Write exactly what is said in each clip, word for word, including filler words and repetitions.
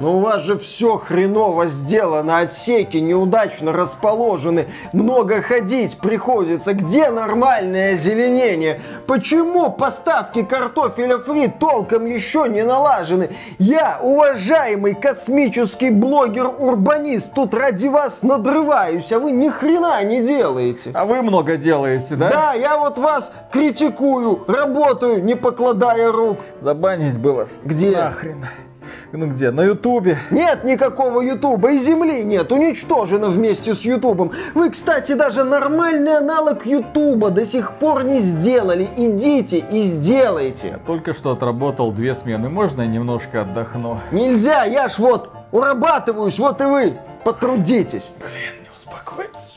Но у вас же все хреново сделано, отсеки неудачно расположены, много ходить приходится, где нормальное озеленение? Почему поставки картофеля фри толком еще не налажены? Я, уважаемый космический блогер-урбанист, тут ради вас надрываюсь, а вы ни хрена не делаете. А вы много делаете, да? Да, я вот вас критикую, работаю, не покладая рук. Забанить бы вас. Где? Нахрен. Ну где? На Ютубе. Нет никакого Ютуба, и земли нет, уничтожено вместе с Ютубом. Вы, кстати, даже нормальный аналог Ютуба до сих пор не сделали. Идите и сделайте. Я только что отработал две смены, можно я немножко отдохну? Нельзя, я ж вот урабатываюсь, вот и вы потрудитесь. Блин, не успокойтесь.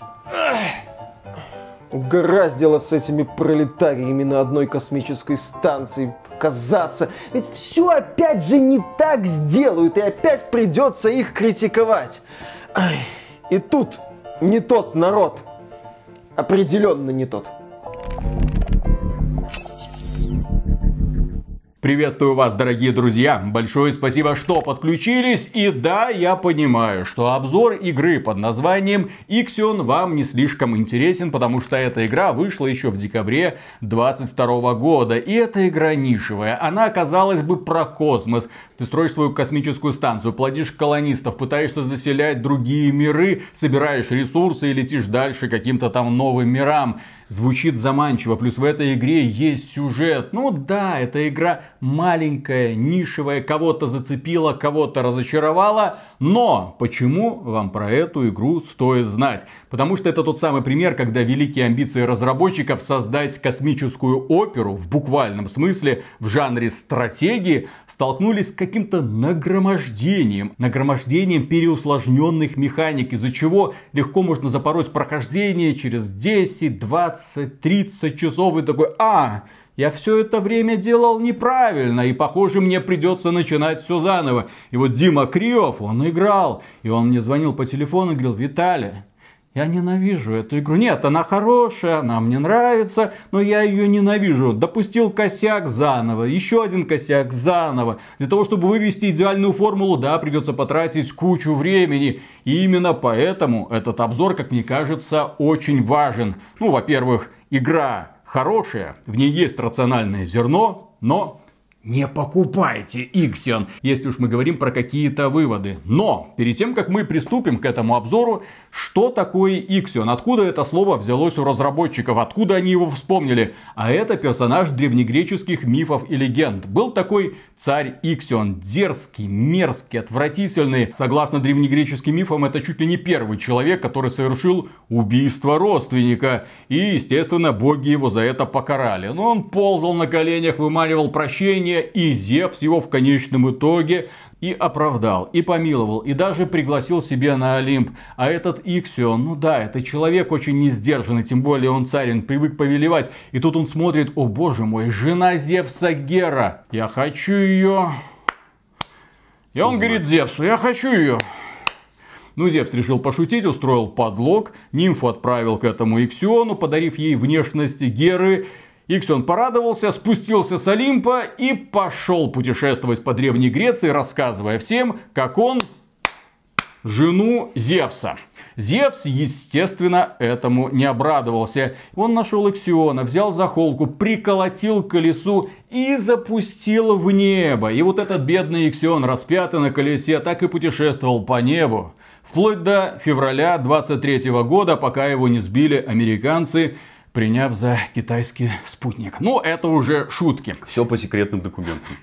Угораздило с этими пролетариями на одной космической станции казаться. Ведь все опять же не так сделают, и опять придется их критиковать. Ай, и тут не тот народ. Определенно не тот. Приветствую вас, дорогие друзья! Большое спасибо, что подключились. И да, я понимаю, что обзор игры под названием Ixion вам не слишком интересен, потому что эта игра вышла еще в декабре двадцать второго года. И эта игра нишевая. Она, казалось бы, про космос. Ты строишь свою космическую станцию, плодишь колонистов, пытаешься заселять другие миры, собираешь ресурсы и летишь дальше каким-то там новым мирам. Звучит заманчиво, плюс в этой игре есть сюжет. Ну да, эта игра маленькая, нишевая, кого-то зацепила, кого-то разочаровала. Но почему вам про эту игру стоит знать? Потому что это тот самый пример, когда великие амбиции разработчиков создать космическую оперу, в буквальном смысле, в жанре стратегии, столкнулись с каким-то нагромождением. Нагромождением переусложненных механик, из-за чего легко можно запороть прохождение через десять, двадцать, тридцать часов и такой: а, я все это время делал неправильно, и похоже мне придется начинать все заново. И вот Дима Кривов, он играл, и он мне звонил по телефону и говорил: Виталий, я ненавижу эту игру. Нет, она хорошая, она мне нравится, но я ее ненавижу. Допустил косяк заново, еще один косяк заново. Для того, чтобы вывести идеальную формулу, да, придется потратить кучу времени. И именно поэтому этот обзор, как мне кажется, очень важен. Ну, во-первых, игра хорошая, в ней есть рациональное зерно, но... не покупайте Ixion, если уж мы говорим про какие-то выводы. Но перед тем, как мы приступим к этому обзору, что такое Ixion? Откуда это слово взялось у разработчиков? Откуда они его вспомнили? А это персонаж древнегреческих мифов и легенд. Был такой царь Ixion. Дерзкий, мерзкий, отвратительный. Согласно древнегреческим мифам, это чуть ли не первый человек, который совершил убийство родственника. И, естественно, боги его за это покарали. Но он ползал на коленях, вымаливал прощение. И Зевс его в конечном итоге и оправдал, и помиловал, и даже пригласил себе на Олимп. А этот Ixion, ну да, это человек очень несдержанный, тем более он царь, привык повелевать. И тут он смотрит: о боже мой, жена Зевса Гера, я хочу ее. И он говорит Зевсу: я хочу ее. Ну, Зевс решил пошутить, устроил подлог, нимфу отправил к этому Иксиону, подарив ей внешность Геры. Ixion порадовался, спустился с Олимпа и пошел путешествовать по Древней Греции, рассказывая всем, как он жену Зевса. Зевс, естественно, этому не обрадовался. Он нашел Иксиона, взял за холку, приколотил к колесу и запустил в небо. И вот этот бедный Ixion, распятый на колесе, так и путешествовал по небу. Вплоть до февраля двадцать третьего года, пока его не сбили американцы, приняв за китайский спутник. Ну, это уже шутки. Все по секретным документам.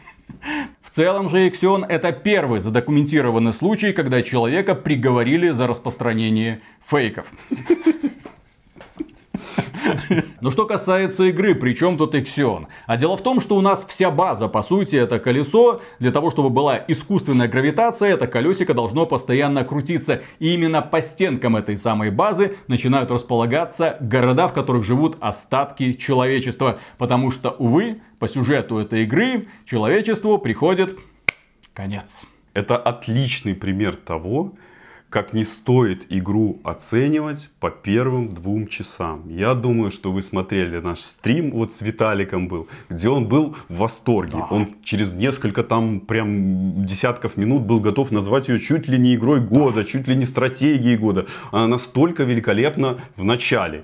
В целом же Ixion — это первый задокументированный случай, когда человека приговорили за распространение фейков. Но что касается игры, при чем тут Ixion? А дело в том, что у нас вся база, по сути, это колесо. Для того, чтобы была искусственная гравитация, это колесико должно постоянно крутиться. И именно по стенкам этой самой базы начинают располагаться города, в которых живут остатки человечества. Потому что, увы, по сюжету этой игры человечеству приходит конец. Это отличный пример того, как не стоит игру оценивать по первым двум часам. Я думаю, что вы смотрели наш стрим, вот с Виталиком был, где он был в восторге. Да. Он через несколько там прям десятков минут был готов назвать ее чуть ли не игрой года, да, чуть ли не стратегией года. Она настолько великолепна в начале.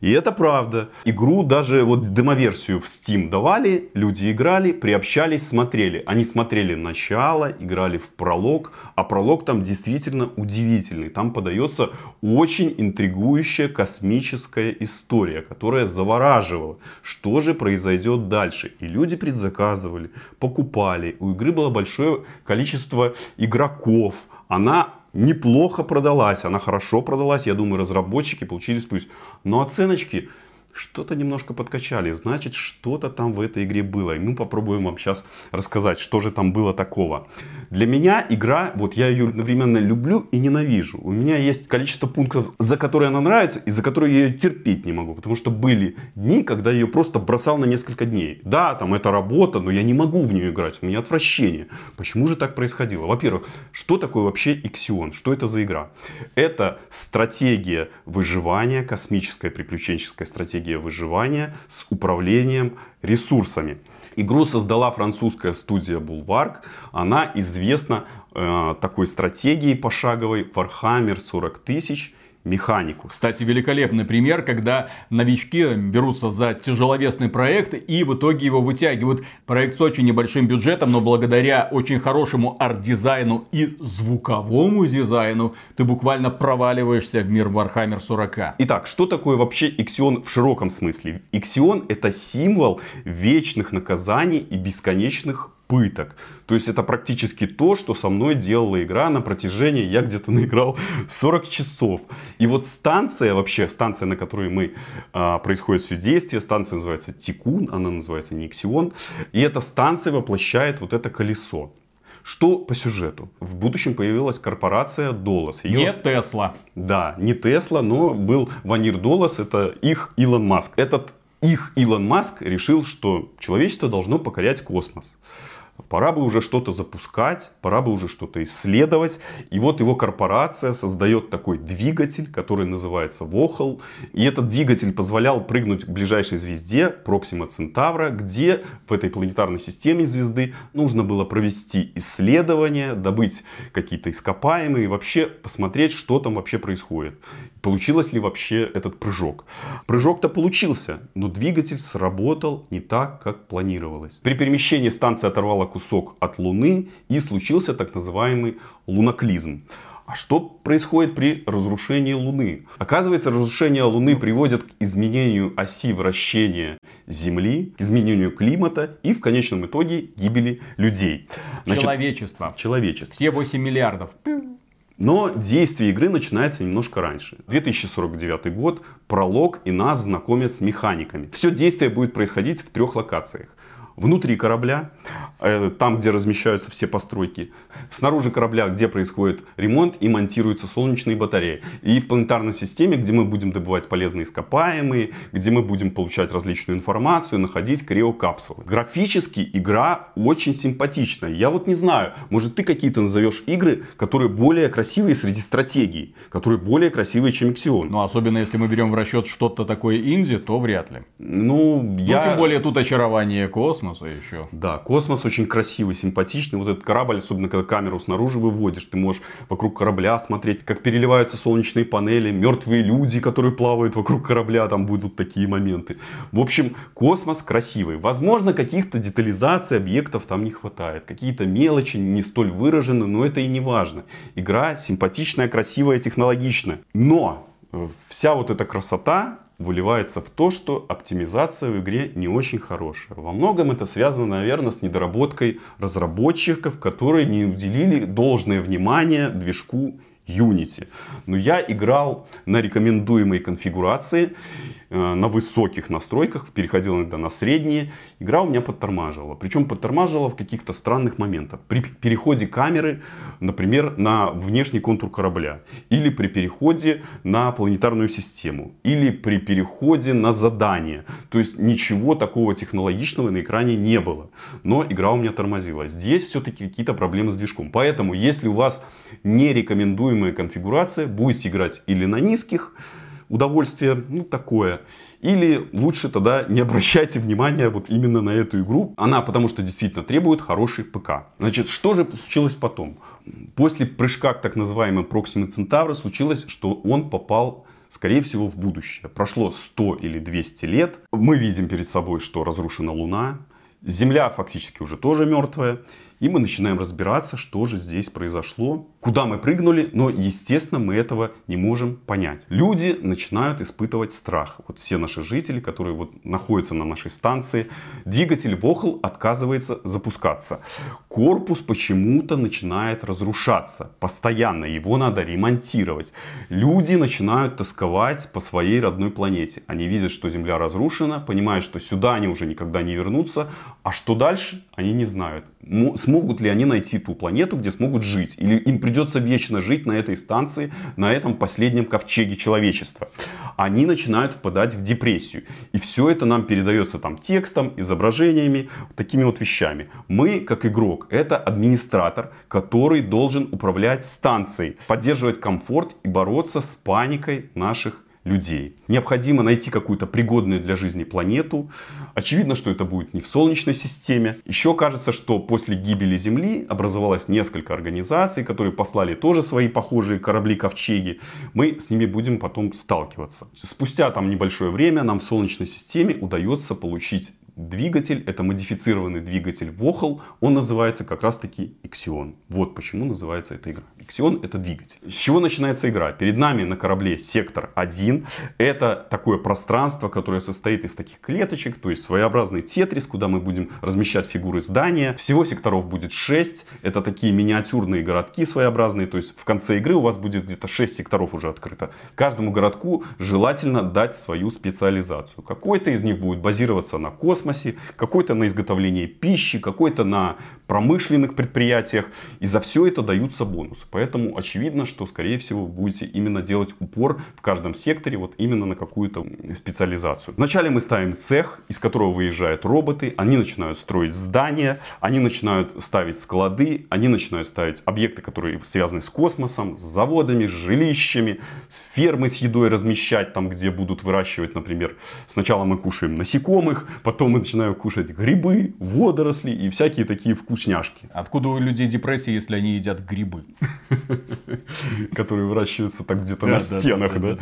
И это правда. Игру даже вот демоверсию в Steam давали, люди играли, приобщались, смотрели. Они смотрели начало, играли в пролог, а пролог там действительно удивительный. Там подается очень интригующая космическая история, которая завораживала, что же произойдет дальше. И люди предзаказывали, покупали. У игры было большое количество игроков. Она неплохо продалась, она хорошо продалась, я думаю, разработчики получили плюс. Но оценочки что-то немножко подкачали, значит, что-то там в этой игре было. И мы попробуем вам сейчас рассказать, что же там было такого. Для меня игра, вот я ее одновременно люблю и ненавижу. У меня есть количество пунктов, за которые она нравится и за которые я ее терпеть не могу. Потому что были дни, когда я ее просто бросал на несколько дней. Да, там это работа, но я не могу в нее играть, у меня отвращение. Почему же так происходило? Во-первых, что такое вообще Ixion? Что это за игра? Это стратегия выживания, космическая приключенческая стратегия выживания с управлением ресурсами. Игру создала французская студия Bulwark. Она известна э, такой стратегией пошаговой Warhammer сорок тысяч механику. Кстати, великолепный пример, когда новички берутся за тяжеловесный проект и в итоге его вытягивают. Проект с очень небольшим бюджетом, но благодаря очень хорошему арт-дизайну и звуковому дизайну ты буквально проваливаешься в мир Warhammer сорок. Итак, что такое вообще Ixion в широком смысле? Ixion — это символ вечных наказаний и бесконечных пыток. То есть это практически то, что со мной делала игра на протяжении, я где-то наиграл сорок часов. И вот станция вообще, станция, на которой мы а, происходит все действие, станция называется Тикун, она называется не Ixion. И эта станция воплощает вот это колесо. Что по сюжету? В будущем появилась корпорация Долос. Ее... Не Тесла. Да, не Тесла, но был Ванир Долос, это их Илон Маск. Этот их Илон Маск решил, что человечество должно покорять космос. Пора бы уже что-то запускать, пора бы уже что-то исследовать. И вот его корпорация создает такой двигатель, который называется Вохол. И этот двигатель позволял прыгнуть к ближайшей звезде, Проксима Центавра, где в этой планетарной системе звезды нужно было провести исследования, добыть какие-то ископаемые, и вообще посмотреть, что там вообще происходит. Получилось ли вообще этот прыжок? Прыжок-то получился, но двигатель сработал не так, как планировалось. При перемещении станция оторвала кусок от Луны, и случился так называемый лунаклизм. А что происходит при разрушении Луны? Оказывается, разрушение Луны приводит к изменению оси вращения Земли, к изменению климата и в конечном итоге гибели людей. Значит, человечество. Человечество. Все восемь миллиардов. Но действие игры начинается немножко раньше. две тысячи сорок девятый год, пролог, и нас знакомят с механиками. Все действие будет происходить в трех локациях. Внутри корабля, там, где размещаются все постройки. Снаружи корабля, где происходит ремонт и монтируются солнечные батареи. И в планетарной системе, где мы будем добывать полезные ископаемые, где мы будем получать различную информацию, находить криокапсулы. Графически игра очень симпатичная. Я вот не знаю, может, ты какие-то назовешь игры, которые более красивые среди стратегий, которые более красивые, чем Ixion. Ну, особенно если мы берем в расчет что-то такое инди, то вряд ли. Ну, ну я... тем более тут очарование космоса. Еще. Да, космос очень красивый, симпатичный. Вот этот корабль, особенно когда камеру снаружи выводишь, ты можешь вокруг корабля смотреть, как переливаются солнечные панели, мертвые люди, которые плавают вокруг корабля, там будут такие моменты. В общем, космос красивый. Возможно, каких-то детализаций объектов там не хватает. Какие-то мелочи не столь выражены, но это и не важно. Игра симпатичная, красивая, технологичная. Но вся вот эта красота выливается в то, что оптимизация в игре не очень хорошая. Во многом это связано, наверное, с недоработкой разработчиков, которые не уделили должное внимание движку Unity. Но я играл на рекомендуемой конфигурации, на высоких настройках, переходил иногда на средние. Игра у меня подтормаживала. Причем подтормаживала в каких-то странных моментах. При переходе камеры, например, на внешний контур корабля. Или при переходе на планетарную систему. Или при переходе на задание. То есть ничего такого технологичного на экране не было. Но игра у меня тормозила. Здесь все-таки какие-то проблемы с движком. Поэтому, если у вас не рекомендуемый предсказуемая конфигурация. Будете играть или на низких, удовольствие, ну такое. Или лучше тогда не обращайте внимания вот именно на эту игру. Она потому что действительно требует хороший ПК. Значит, что же случилось потом? После прыжка к так называемой Проксиме Центавра случилось, что он попал, скорее всего, в будущее. Прошло сто или двести лет. Мы видим перед собой, что разрушена Луна. Земля фактически уже тоже мертвая. И мы начинаем разбираться, что же здесь произошло, куда мы прыгнули, но, естественно, мы этого не можем понять. Люди начинают испытывать страх. Вот все наши жители, которые вот находятся на нашей станции, двигатель Вохол отказывается запускаться. Корпус почему-то начинает разрушаться. Постоянно его надо ремонтировать. Люди начинают тосковать по своей родной планете. Они видят, что Земля разрушена, понимают, что сюда они уже никогда не вернутся, а что дальше, они не знают. Смогут ли они найти ту планету, где смогут жить? Или им придется вечно жить на этой станции, на этом последнем ковчеге человечества? Они начинают впадать в депрессию. И все это нам передается там текстом, изображениями, такими вот вещами. Мы, как игрок, это администратор, который должен управлять станцией, поддерживать комфорт и бороться с паникой наших людей. Необходимо найти какую-то пригодную для жизни планету. Очевидно, что это будет не в Солнечной системе. Еще кажется, что после гибели Земли образовалось несколько организаций, которые послали тоже свои похожие корабли-ковчеги. Мы с ними будем потом сталкиваться. Спустя там небольшое время нам в Солнечной системе удается получить двигатель. Это модифицированный двигатель Вохол. Он называется как раз таки Ixion. Вот почему называется эта игра. Ixion — это двигатель. С чего начинается игра? Перед нами на корабле сектор один. Это такое пространство, которое состоит из таких клеточек. То есть своеобразный тетрис, куда мы будем размещать фигуры здания. Всего секторов будет шесть. Это такие миниатюрные городки своеобразные. То есть в конце игры у вас будет где-то шесть секторов уже открыто. Каждому городку желательно дать свою специализацию. Какой-то из них будет базироваться на космосе, какой-то на изготовление пищи, какой-то на промышленных предприятиях. И за все это даются бонусы. Поэтому очевидно, что, скорее всего, вы будете именно делать упор в каждом секторе вот именно на какую-то специализацию. Вначале мы ставим цех, из которого выезжают роботы. Они начинают строить здания, они начинают ставить склады, они начинают ставить объекты, которые связаны с космосом, с заводами, с жилищами, с фермы с едой размещать, там, где будут выращивать, например, сначала мы кушаем насекомых, потом мы начинаем кушать грибы, водоросли и всякие такие вкусняшки. Откуда у людей депрессия, если они едят грибы? Которые выращиваются так где-то на стенах, да?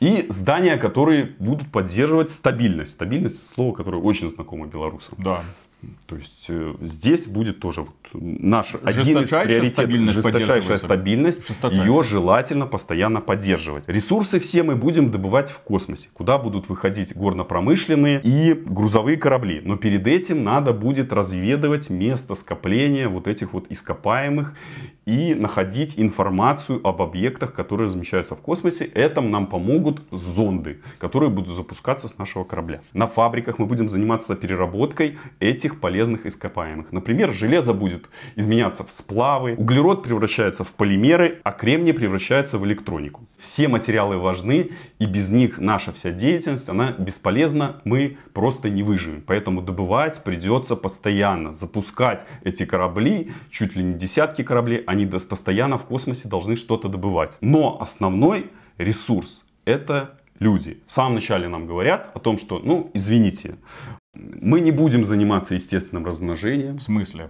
И здания, которые будут поддерживать стабильность. Стабильность — слово, которое очень знакомо белорусам. Да. То есть э, здесь будет тоже вот наш один из приоритетов. Жесточайшая стабильность. Ее желательно постоянно поддерживать. Ресурсы все мы будем добывать в космосе, куда будут выходить горно-промышленные и грузовые корабли. Но перед этим надо будет разведывать место скопления вот этих вот ископаемых и находить информацию об объектах, которые размещаются в космосе. Этому нам помогут зонды, которые будут запускаться с нашего корабля. На фабриках мы будем заниматься переработкой этих полезных ископаемых. Например, железо будет изменяться в сплавы, углерод превращается в полимеры, а кремний превращается в электронику. Все материалы важны, и без них наша вся деятельность, она бесполезна, мы просто не выживем. Поэтому добывать придется постоянно, запускать эти корабли, чуть ли не десятки кораблей. Они постоянно в космосе должны что-то добывать. Но основной ресурс — это люди. В самом начале нам говорят о том, что, ну, извините, мы не будем заниматься естественным размножением. В смысле?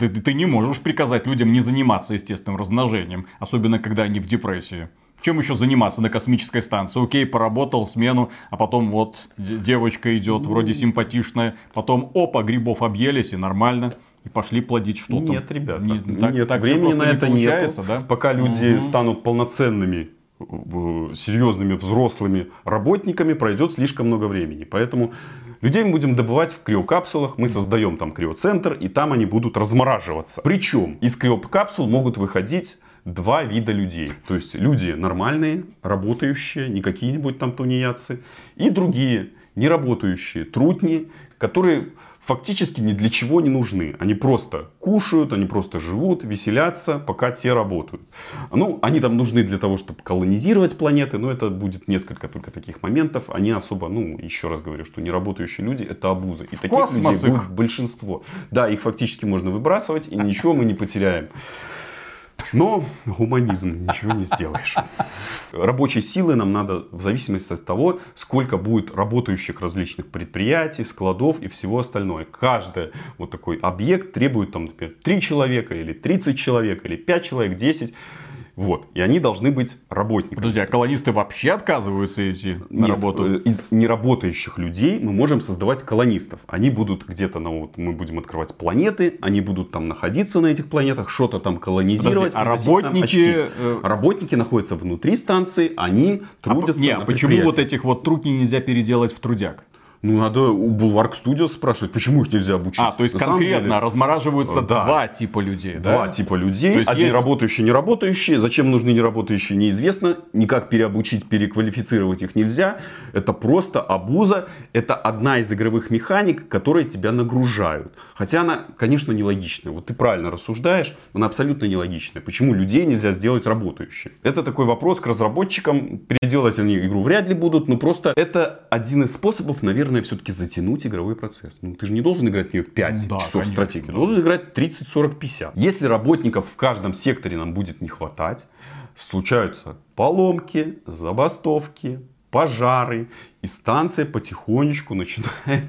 Ты, ты не можешь приказать людям не заниматься естественным размножением, особенно когда они в депрессии. Чем еще заниматься на космической станции? Окей, поработал в смену, а потом вот девочка идет, вроде симпатичная, потом опа, грибов объелись и нормально. И пошли плодить что-то. Нет, ребята, не, так, нет, так времени на не это нет. Да? Пока люди угу. станут полноценными, серьезными, взрослыми работниками, пройдет слишком много времени. Поэтому людей мы будем добывать в криокапсулах. Мы создаем там криоцентр, и там они будут размораживаться. Причем из криокапсул могут выходить два вида людей. То есть люди нормальные, работающие, не какие-нибудь там тунеядцы. И другие, неработающие, трутни, которые фактически ни для чего не нужны. Они просто кушают, они просто живут, веселятся, пока те работают. Ну, они там нужны для того, чтобы колонизировать планеты, но это будет несколько только таких моментов. Они особо, ну, еще раз говорю, что неработающие люди — это обузы. И в таких космос людей их. Будет большинство. Да, их фактически можно выбрасывать, и ничего мы не потеряем. Но гуманизм, ничего не сделаешь. Рабочей силы нам надо в зависимости от того, сколько будет работающих различных предприятий, складов и всего остального. Каждый вот такой объект требует, там, например, три человека, или тридцать человек, или пять человек, десять. Вот. И они должны быть работниками. Подожди, а колонисты вообще отказываются идти на Нет, работу? Из неработающих людей мы можем создавать колонистов. Они будут где-то, на, вот, мы будем открывать планеты, они будут там находиться на этих планетах, что-то там колонизировать. Подожди, а работники... Работники находятся внутри станции, они трудятся а, не, на почему вот этих вот трудней нельзя переделать в трудяк? Ну, надо у Bulwark Studios спрашивать, почему их нельзя обучить. А, то есть, на конкретно деле, размораживаются да, два типа людей. Два да? типа людей. То есть одни есть... работающие, неработающие. Зачем нужны неработающие, неизвестно. Никак переобучить, переквалифицировать их нельзя. Это просто обуза. Это одна из игровых механик, которые тебя нагружают. Хотя она, конечно, нелогичная. Вот ты правильно рассуждаешь, она абсолютно нелогичная. Почему людей нельзя сделать работающими? Это такой вопрос к разработчикам. Переделать они игру вряд ли будут. Но просто это один из способов, наверное, все-таки затянуть игровой процесс. Ну, ты же не должен играть в нее пять да, часов конечно, стратегии. Да. Должен играть тридцать, сорок, пятьдесят. Если работников в каждом секторе нам будет не хватать, случаются поломки, забастовки, пожары. И станция потихонечку начинает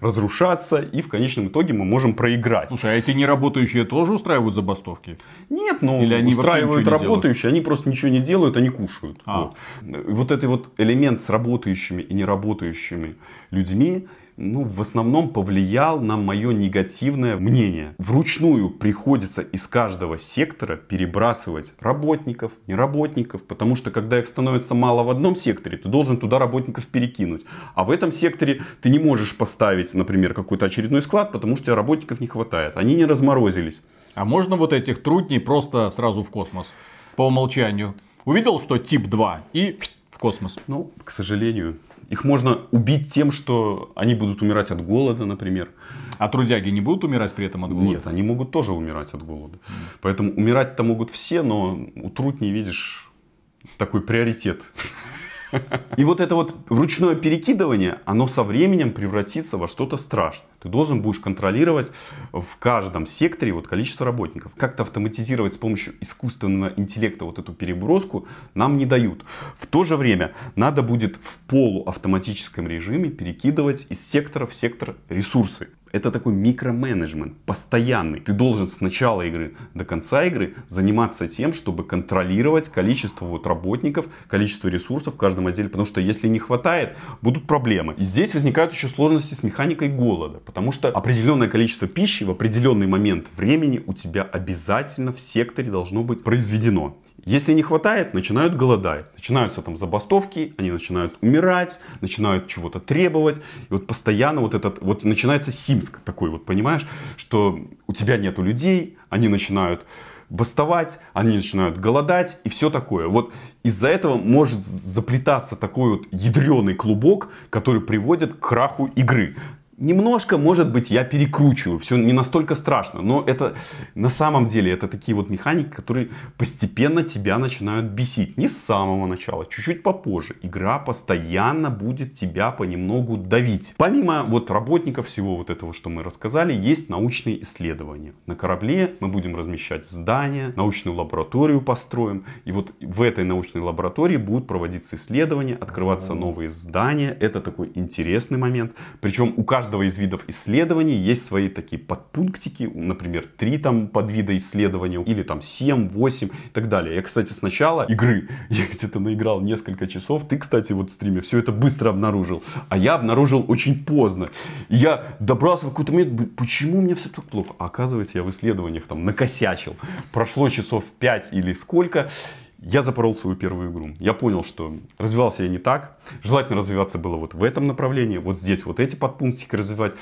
разрушаться. И в конечном итоге мы можем проиграть. Слушай, а эти неработающие тоже устраивают забастовки? Нет, но Или они устраивают работающие. Они просто ничего не делают, они кушают. А. Вот. Вот этот вот элемент с работающими и неработающими людьми, ну, в основном повлиял на мое негативное мнение. Вручную приходится из каждого сектора перебрасывать работников, неработников, потому что когда их становится мало в одном секторе, ты должен туда работников перекинуть. А в этом секторе ты не можешь поставить, например, какой-то очередной склад, потому что у тебя работников не хватает. Они не разморозились. А можно вот этих трудней просто сразу в космос? По умолчанию. Увидел, что тип два и в космос. Ну, к сожалению... Их можно убить тем, что они будут умирать от голода, например. А трудяги не будут умирать при этом от голода? Нет, они могут тоже умирать от голода. Mm. Поэтому умирать-то могут все, но у трудней, видишь, такой приоритет. И вот это вот ручное перекидывание, оно со временем превратится во что-то страшное. Ты должен будешь контролировать в каждом секторе вот количество работников. Как-то автоматизировать с помощью искусственного интеллекта вот эту переброску нам не дают. В то же время надо будет в полуавтоматическом режиме перекидывать из сектора в сектор ресурсы. Это такой микроменеджмент, постоянный. Ты должен с начала игры до конца игры заниматься тем, чтобы контролировать количество вот работников, количество ресурсов в каждом отделе. Потому что если не хватает, будут проблемы. И здесь возникают еще сложности с механикой голода. Потому что определенное количество пищи в определенный момент времени у тебя обязательно в секторе должно быть произведено. Если не хватает, начинают голодать. Начинаются там забастовки, они начинают умирать, начинают чего-то требовать. И вот постоянно вот этот, вот начинается Симск такой вот, понимаешь, что у тебя нету людей, они начинают бастовать, они начинают голодать и все такое. Вот из-за этого может заплетаться такой вот ядреный клубок, который приводит к краху игры. Немножко, может быть, я перекручиваю, все не настолько страшно, но это на самом деле это такие вот механики, которые постепенно тебя начинают бесить. Не с самого начала, чуть-чуть попозже. Игра постоянно будет тебя понемногу давить. Помимо вот работников, всего вот этого, что мы рассказали, есть научные исследования. На корабле мы будем размещать здания, научную лабораторию построим. И вот в этой научной лаборатории будут проводиться исследования, открываться новые здания. Это такой интересный момент. Причем у каждого У каждого из видов исследований есть свои такие подпунктики, например, три там подвида исследования, или там семь, восемь и так далее. Я, кстати, с начала игры, я где-то наиграл несколько часов, ты, кстати, вот в стриме все это быстро обнаружил, а я обнаружил очень поздно. И я добрался в какой-то момент, почему мне все так плохо? А оказывается, я в исследованиях там накосячил. Прошло часов пять или сколько, я запорол свою первую игру. Я понял, что развивался я не так. Желательно развиваться было вот в этом направлении. Вот здесь вот эти подпунктики развивать.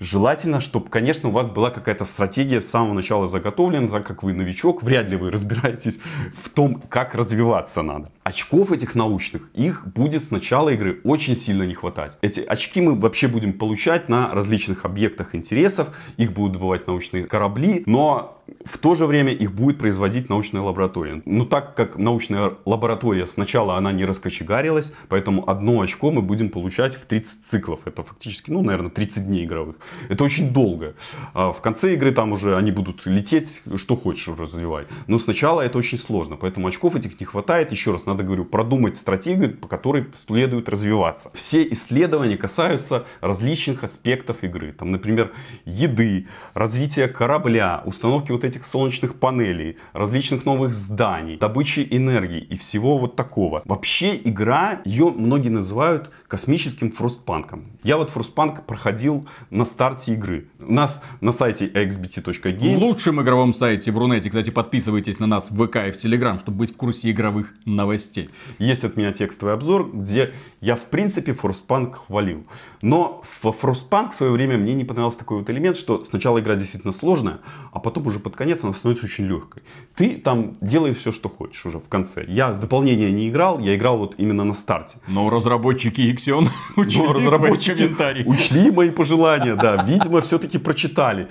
Желательно, чтобы, конечно, у вас была какая-то стратегия с самого начала заготовлена. Так как вы новичок, вряд ли вы разбираетесь в том, как развиваться надо. Очков этих научных, их будет с начала игры очень сильно не хватать. Эти очки мы вообще будем получать на различных объектах интересов. Их будут добывать научные корабли. Но... В то же время их будет производить научная лаборатория. Но так как научная лаборатория сначала она не раскочегарилась, поэтому одно очко мы будем получать в тридцать циклов. Это фактически, ну, наверное, тридцать дней игровых. Это очень долго. А в конце игры там уже они будут лететь, что хочешь развивай. Но сначала это очень сложно, поэтому очков этих не хватает. Еще раз, надо, говорю, продумать стратегию, по которой следует развиваться. Все исследования касаются различных аспектов игры. Там, например, еды, развития корабля, установки вот этих солнечных панелей, различных новых зданий, добычи энергии и всего вот такого. Вообще игра, ее многие называют космическим фростпанком. Я вот фростпанк проходил на старте игры. У нас на сайте икс би ти точка геймс. В лучшем игровом сайте Брунете. Кстати, подписывайтесь на нас в ВК и в Телеграм, чтобы быть в курсе игровых новостей. Есть от меня текстовый обзор, где я в принципе фростпанк хвалил. Но в фростпанк в свое время мне не понравился такой вот элемент, что сначала игра действительно сложная, а потом уже под конец она становится очень легкой. Ты там делаешь все, что хочешь уже в конце. Я с дополнения не играл, я играл вот именно на старте. Но разработчики Ixion учли, Но разработчики комментарии. учли мои пожелания, да, видимо, все-таки прочитали.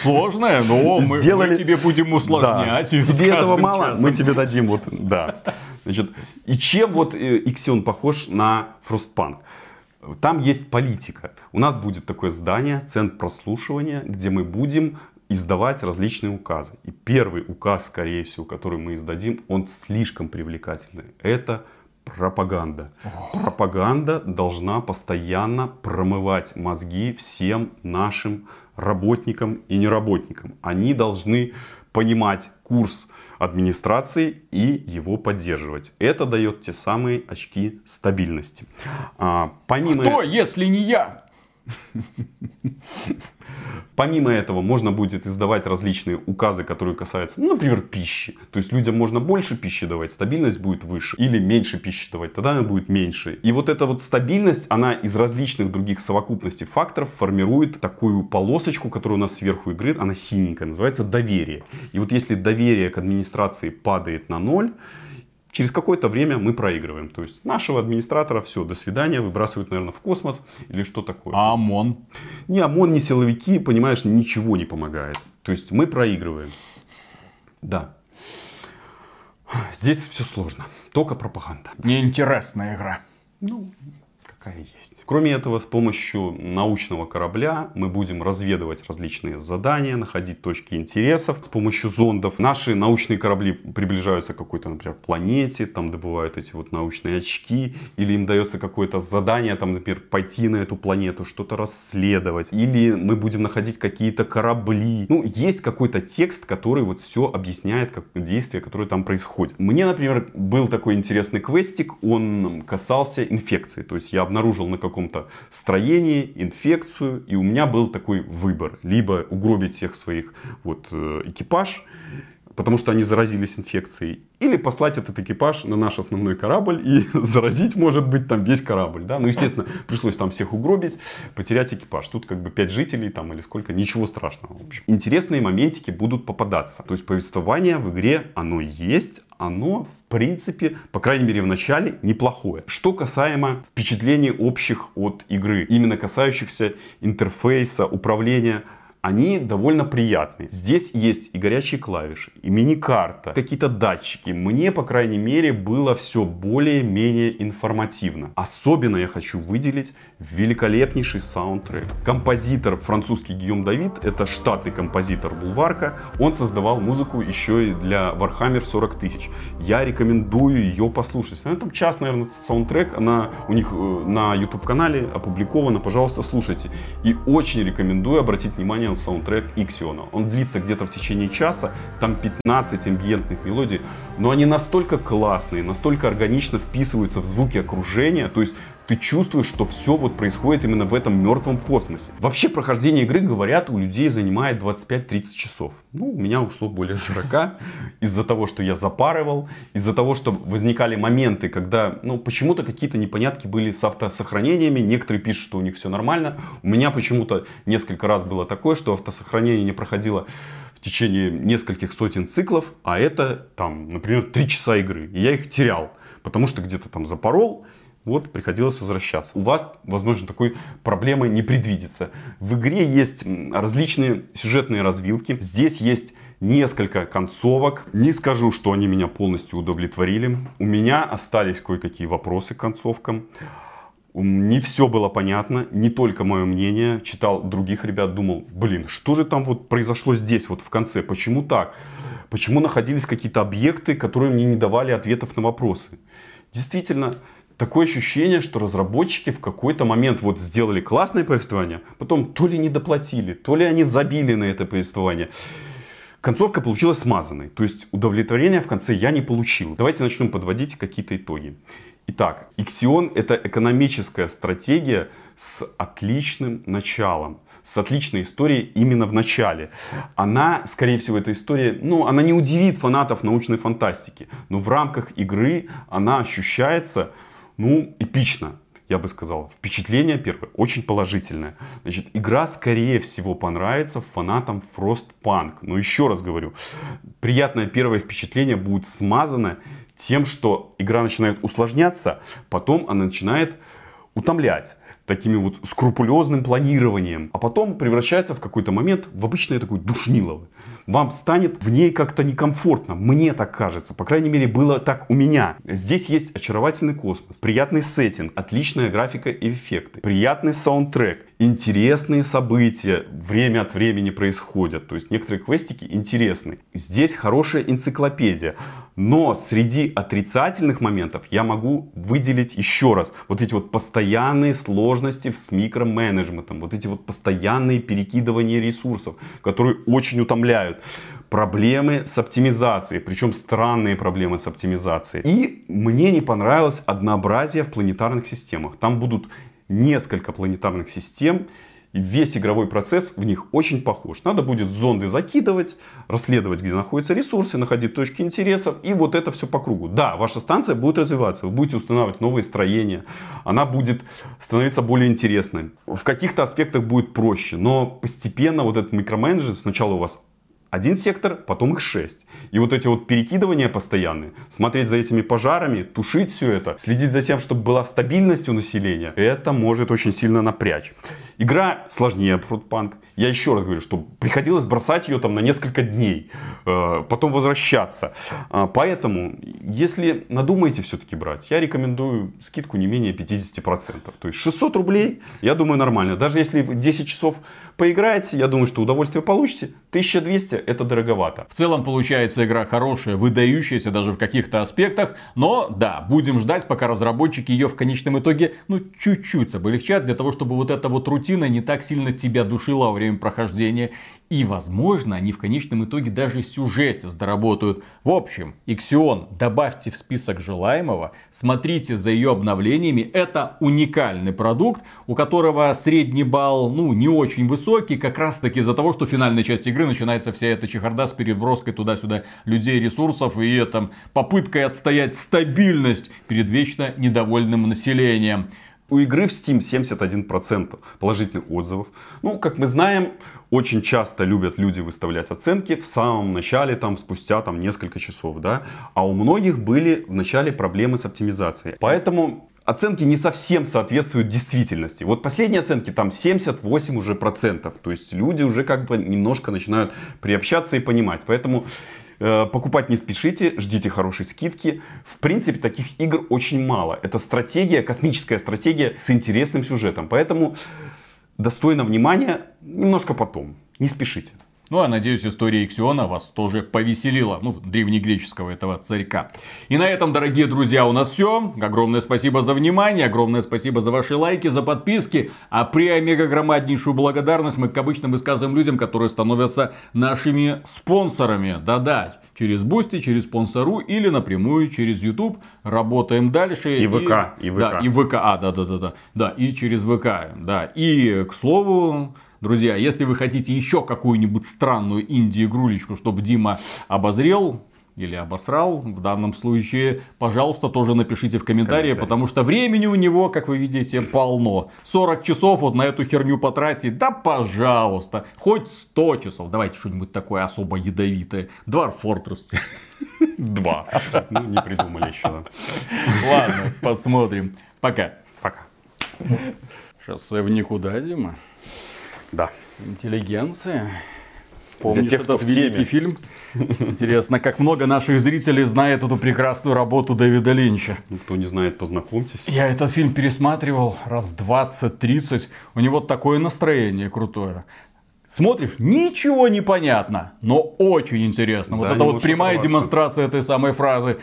Сложное, но мы, Сделали... мы тебе будем усложнять. Да. Тебе этого мало, часом. мы тебе дадим. Вот, да. Значит, и чем вот Ixion похож на Frostpunk? Там есть политика. У нас будет такое здание, центр прослушивания, где мы будем издавать различные указы. И первый указ, скорее всего, который мы издадим, он слишком привлекательный. Это пропаганда. Пропаганда должна постоянно промывать мозги всем нашим работникам и неработникам. Они должны понимать курс администрации и его поддерживать. Это дает те самые очки стабильности. А, помимо... Кто, если не я? Помимо этого, можно будет издавать различные указы, которые касаются, ну, например, пищи. То есть людям можно больше пищи давать, стабильность будет выше. Или меньше пищи давать, тогда она будет меньше. И вот эта вот стабильность, она из различных других совокупностей факторов формирует такую полосочку, которая у нас сверху игры, она синенькая, называется доверие. И вот если доверие к администрации падает на ноль, через какое-то время мы проигрываем. То есть нашего администратора все, до свидания, выбрасывают, наверное, в космос или что такое. А ОМОН? Ни ОМОН, ни силовики, понимаешь, ничего не помогает. То есть мы проигрываем. Да. Здесь все сложно. Только пропаганда. Неинтересная игра. Ну, какая есть. Кроме этого, с помощью научного корабля мы будем разведывать различные задания, находить точки интересов. С помощью зондов наши научные корабли приближаются к какой-то, например, планете, там добывают эти вот научные очки, или им дается какое-то задание, там, например, пойти на эту планету, что-то расследовать, или мы будем находить какие-то корабли. Ну, есть какой-то текст, который вот все объясняет, как действия, которые там происходят. Мне, например, был такой интересный квестик, он касался инфекции, то есть я обнаружил на каком-то строении инфекцию, и у меня был такой выбор: либо угробить всех своих вот экипаж, потому что они заразились инфекцией, или послать этот экипаж на наш основной корабль и заразить, может быть, там весь корабль, да. Ну, естественно, пришлось там всех угробить, потерять экипаж. Тут как бы пять жителей там или сколько, ничего страшного. В общем, интересные моментики будут попадаться. То есть повествование в игре, оно есть, оно в принципе, по крайней мере в начале, неплохое. Что касаемо впечатлений общих от игры, именно касающихся интерфейса, управления, они довольно приятные. Здесь есть и горячие клавиши, и мини-карта, какие-то датчики. Мне, по крайней мере, было все более-менее информативно. Особенно я хочу выделить великолепнейший саундтрек. Композитор французский Гийом Давид, это штатный композитор Булварка. Он создавал музыку еще и для Warhammer сорок тысяч. Я рекомендую ее послушать. Она там час, наверное, саундтрек. Она у них на YouTube-канале опубликована. Пожалуйста, слушайте. И очень рекомендую обратить внимание саундтрек Ixion. Он длится где-то в течение часа, там пятнадцать амбиентных мелодий, но они настолько классные, настолько органично вписываются в звуки окружения, то есть ты чувствуешь, что все вот происходит именно в этом мертвом космосе. Вообще прохождение игры, говорят, у людей занимает двадцать пять-тридцать часов. Ну, у меня ушло более сорока. Из-за того, что я запарывал, из-за того, что возникали моменты, когда, ну, почему-то какие-то непонятки были с автосохранениями. Некоторые пишут, что у них все нормально. У меня почему-то несколько раз было такое, что автосохранение не проходило в течение нескольких сотен циклов, а это, там, например, три часа игры. И я их терял, потому что где-то там запорол. Вот, приходилось возвращаться. У вас, возможно, такой проблемы не предвидится. В игре есть различные сюжетные развилки. Здесь есть несколько концовок. Не скажу, что они меня полностью удовлетворили. У меня остались кое-какие вопросы к концовкам. Не все было понятно, не только мое мнение. Читал других ребят, думал, блин, что же там вот произошло здесь вот в конце? Почему так? Почему находились какие-то объекты, которые мне не давали ответов на вопросы? Действительно, такое ощущение, что разработчики в какой-то момент вот сделали классное повествование, потом то ли не доплатили, то ли они забили на это повествование. Концовка получилась смазанной, то есть удовлетворения в конце я не получил. Давайте начнем подводить какие-то итоги. Итак, Ixion — это экономическая стратегия с отличным началом, с отличной историей именно в начале. Она, скорее всего, эта история, ну, она не удивит фанатов научной фантастики, но в рамках игры она ощущается, ну, эпично, я бы сказал. Впечатление первое, очень положительное. Значит, игра, скорее всего, понравится фанатам Frostpunk. Но еще раз говорю, приятное первое впечатление будет смазано тем, что игра начинает усложняться, потом она начинает утомлять такими вот скрупулезным планированием, а потом превращается в какой-то момент в обычное такое душнилово. Вам станет в ней как-то некомфортно, мне так кажется, по крайней мере было так у меня. Здесь есть очаровательный космос, приятный сеттинг, отличная графика и эффекты, приятный саундтрек, интересные события время от времени происходят, то есть некоторые квестики интересны. Здесь хорошая энциклопедия, но среди отрицательных моментов я могу выделить еще раз вот эти вот постоянные сложности с микроменеджментом, вот эти вот постоянные перекидывания ресурсов, которые очень утомляют. Проблемы с оптимизацией, причем странные проблемы с оптимизацией. И мне не понравилось однообразие в планетарных системах. Там будут несколько планетарных систем, и весь игровой процесс в них очень похож. Надо будет зонды закидывать, расследовать, где находятся ресурсы, находить точки интересов, и вот это все по кругу. Да, ваша станция будет развиваться, вы будете устанавливать новые строения, она будет становиться более интересной. В каких-то аспектах будет проще, но постепенно вот этот микроменеджмент, сначала у вас один сектор, потом их шесть. И вот эти вот перекидывания постоянные, смотреть за этими пожарами, тушить все это, следить за тем, чтобы была стабильность у населения, это может очень сильно напрячь. Игра сложнее Frostpunk. Я еще раз говорю, что приходилось бросать ее там на несколько дней, потом возвращаться. Поэтому, если надумаете все-таки брать, я рекомендую скидку не менее пятидесяти процентов. То есть шестьсот рублей, я думаю, нормально. Даже если вы десять часов поиграете, я думаю, что удовольствие получите. тысяча двести. Это дороговато. В целом получается игра хорошая, выдающаяся даже в каких-то аспектах. Но да, будем ждать, пока разработчики ее в конечном итоге, ну, чуть-чуть облегчат, для того, чтобы вот эта вот рутина не так сильно тебя душила во время прохождения. И, возможно, они в конечном итоге даже сюжете доработают. В общем, Ixion добавьте в список желаемого, смотрите за ее обновлениями. Это уникальный продукт, у которого средний балл, ну, не очень высокий, как раз таки из-за того, что финальная часть игры начинается вся эта чехарда с переброской туда-сюда людей, ресурсов и там попыткой отстоять стабильность перед вечно недовольным населением. У игры в Steam семьдесят один процент положительных отзывов. Ну, как мы знаем, очень часто любят люди выставлять оценки в самом начале, там, спустя там, несколько часов, да. А у многих были в начале проблемы с оптимизацией. Поэтому оценки не совсем соответствуют действительности. Вот последние оценки там семьдесят восемь уже процентов. То есть люди уже как бы немножко начинают приобщаться и понимать. Поэтому э, покупать не спешите, ждите хорошей скидки. В принципе, таких игр очень мало. Это стратегия, космическая стратегия с интересным сюжетом. Поэтому достойно внимания, немножко потом. Не спешите. Ну, а надеюсь, история Ixion вас тоже повеселила. Ну, древнегреческого этого царька. И на этом, дорогие друзья, у нас все. Огромное спасибо за внимание. Огромное спасибо за ваши лайки, за подписки. А при омега громаднейшую благодарность мы, как обычно, высказываем людям, которые становятся нашими спонсорами. Да-да. Через Boosty, через Спонсор точка ру или напрямую через YouTube. Работаем дальше. И, и ВК. И ВК. Да, и ВК. А, да-да-да. Да, и через ВК. Да. И, к слову, друзья, если вы хотите еще какую-нибудь странную инди-игрулечку, чтобы Дима обозрел или обосрал, в данном случае, пожалуйста, тоже напишите в комментарии, потому что времени у него, как вы видите, полно. сорок часов вот на эту херню потратить, да пожалуйста, хоть сто часов. Давайте что-нибудь такое особо ядовитое. Dwarf Fortress. Два. Ну, не придумали еще. Ладно, посмотрим. Пока. Пока. Шоссе в никуда, Дима. Да. Интеллигенция. Помнишь тех, этот великий фильм? Интересно, как много наших зрителей знает эту прекрасную работу Дэвида Линча. Кто не знает, познакомьтесь. Я этот фильм пересматривал раз двадцать-тридцать. У него такое настроение крутое. Смотришь, ничего не понятно, но очень интересно. Да, вот это вот прямая оставаться. демонстрация этой самой фразы.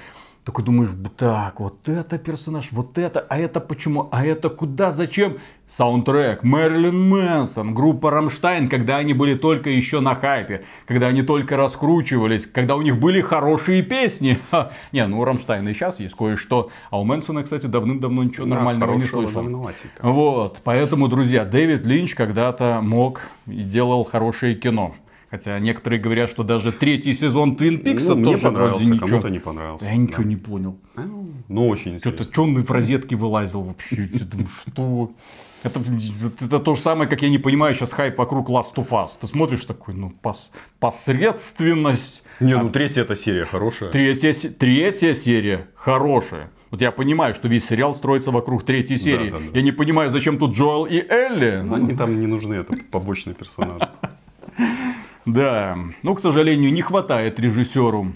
Такой думаешь, так, вот это персонаж, вот это, а это почему, а это куда, зачем? Саундтрек, Мэрилин Мэнсон, группа Рамштайн, когда они были только еще на хайпе, когда они только раскручивались, когда у них были хорошие песни. Ха. Не, ну у Рамштайна и сейчас есть кое-что, а у Мэнсона, кстати, давным-давно ничего да, нормального не слышал. Вот, поэтому, друзья, Дэвид Линч когда-то мог и делал хорошее кино. Хотя некоторые говорят, что даже третий сезон Твин Пикса ну, тоже понравился, кому-то не понравился. Я ничего да. не понял. Ну, очень интересно. Что-то, что он в розетке вылазил вообще? Я думаю, что... Это, это то же самое, как я не понимаю сейчас хайп вокруг Last of Us. Ты смотришь такой, ну, пос, посредственность. Не, ну, третья эта серия хорошая. Третья, третья серия хорошая. Вот я понимаю, что весь сериал строится вокруг третьей серии. Да, да, да. Я не понимаю, зачем тут Джоэл и Элли. Но они там не нужны, это побочные персонажи. Да, но, к сожалению, не хватает режиссеру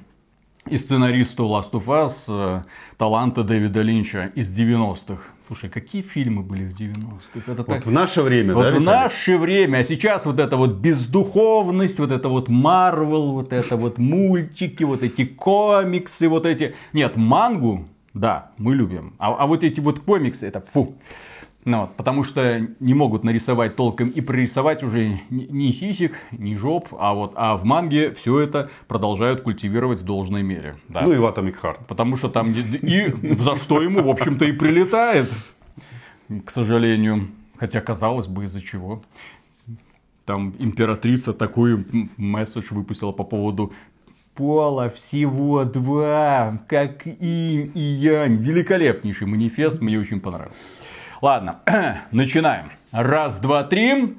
и сценаристу Last of Us таланта Дэвида Линча из девяностых. Слушай, какие фильмы были в девяностых? Это вот так... в наше время, вот да? Вот в Виталий? наше время. А сейчас вот эта вот бездуховность, вот это вот Marvel, вот это вот мультики, вот эти комиксы, вот эти... Нет, мангу, да, мы любим. А, а вот эти вот комиксы, это фу. Ну, вот, потому что не могут нарисовать толком и прорисовать уже ни сисек, ни жоп, а вот а в манге все это продолжают культивировать в должной мере. Да. Ну и в Atomic Heart. Потому что там и за что ему, в общем-то, и прилетает, к сожалению. Хотя, казалось бы, из-за чего. Там императрица такой месседж выпустила по поводу... Пола всего два, как инь и янь. Великолепнейший манифест, мне очень понравился. Ладно, начинаем. Раз, два, три.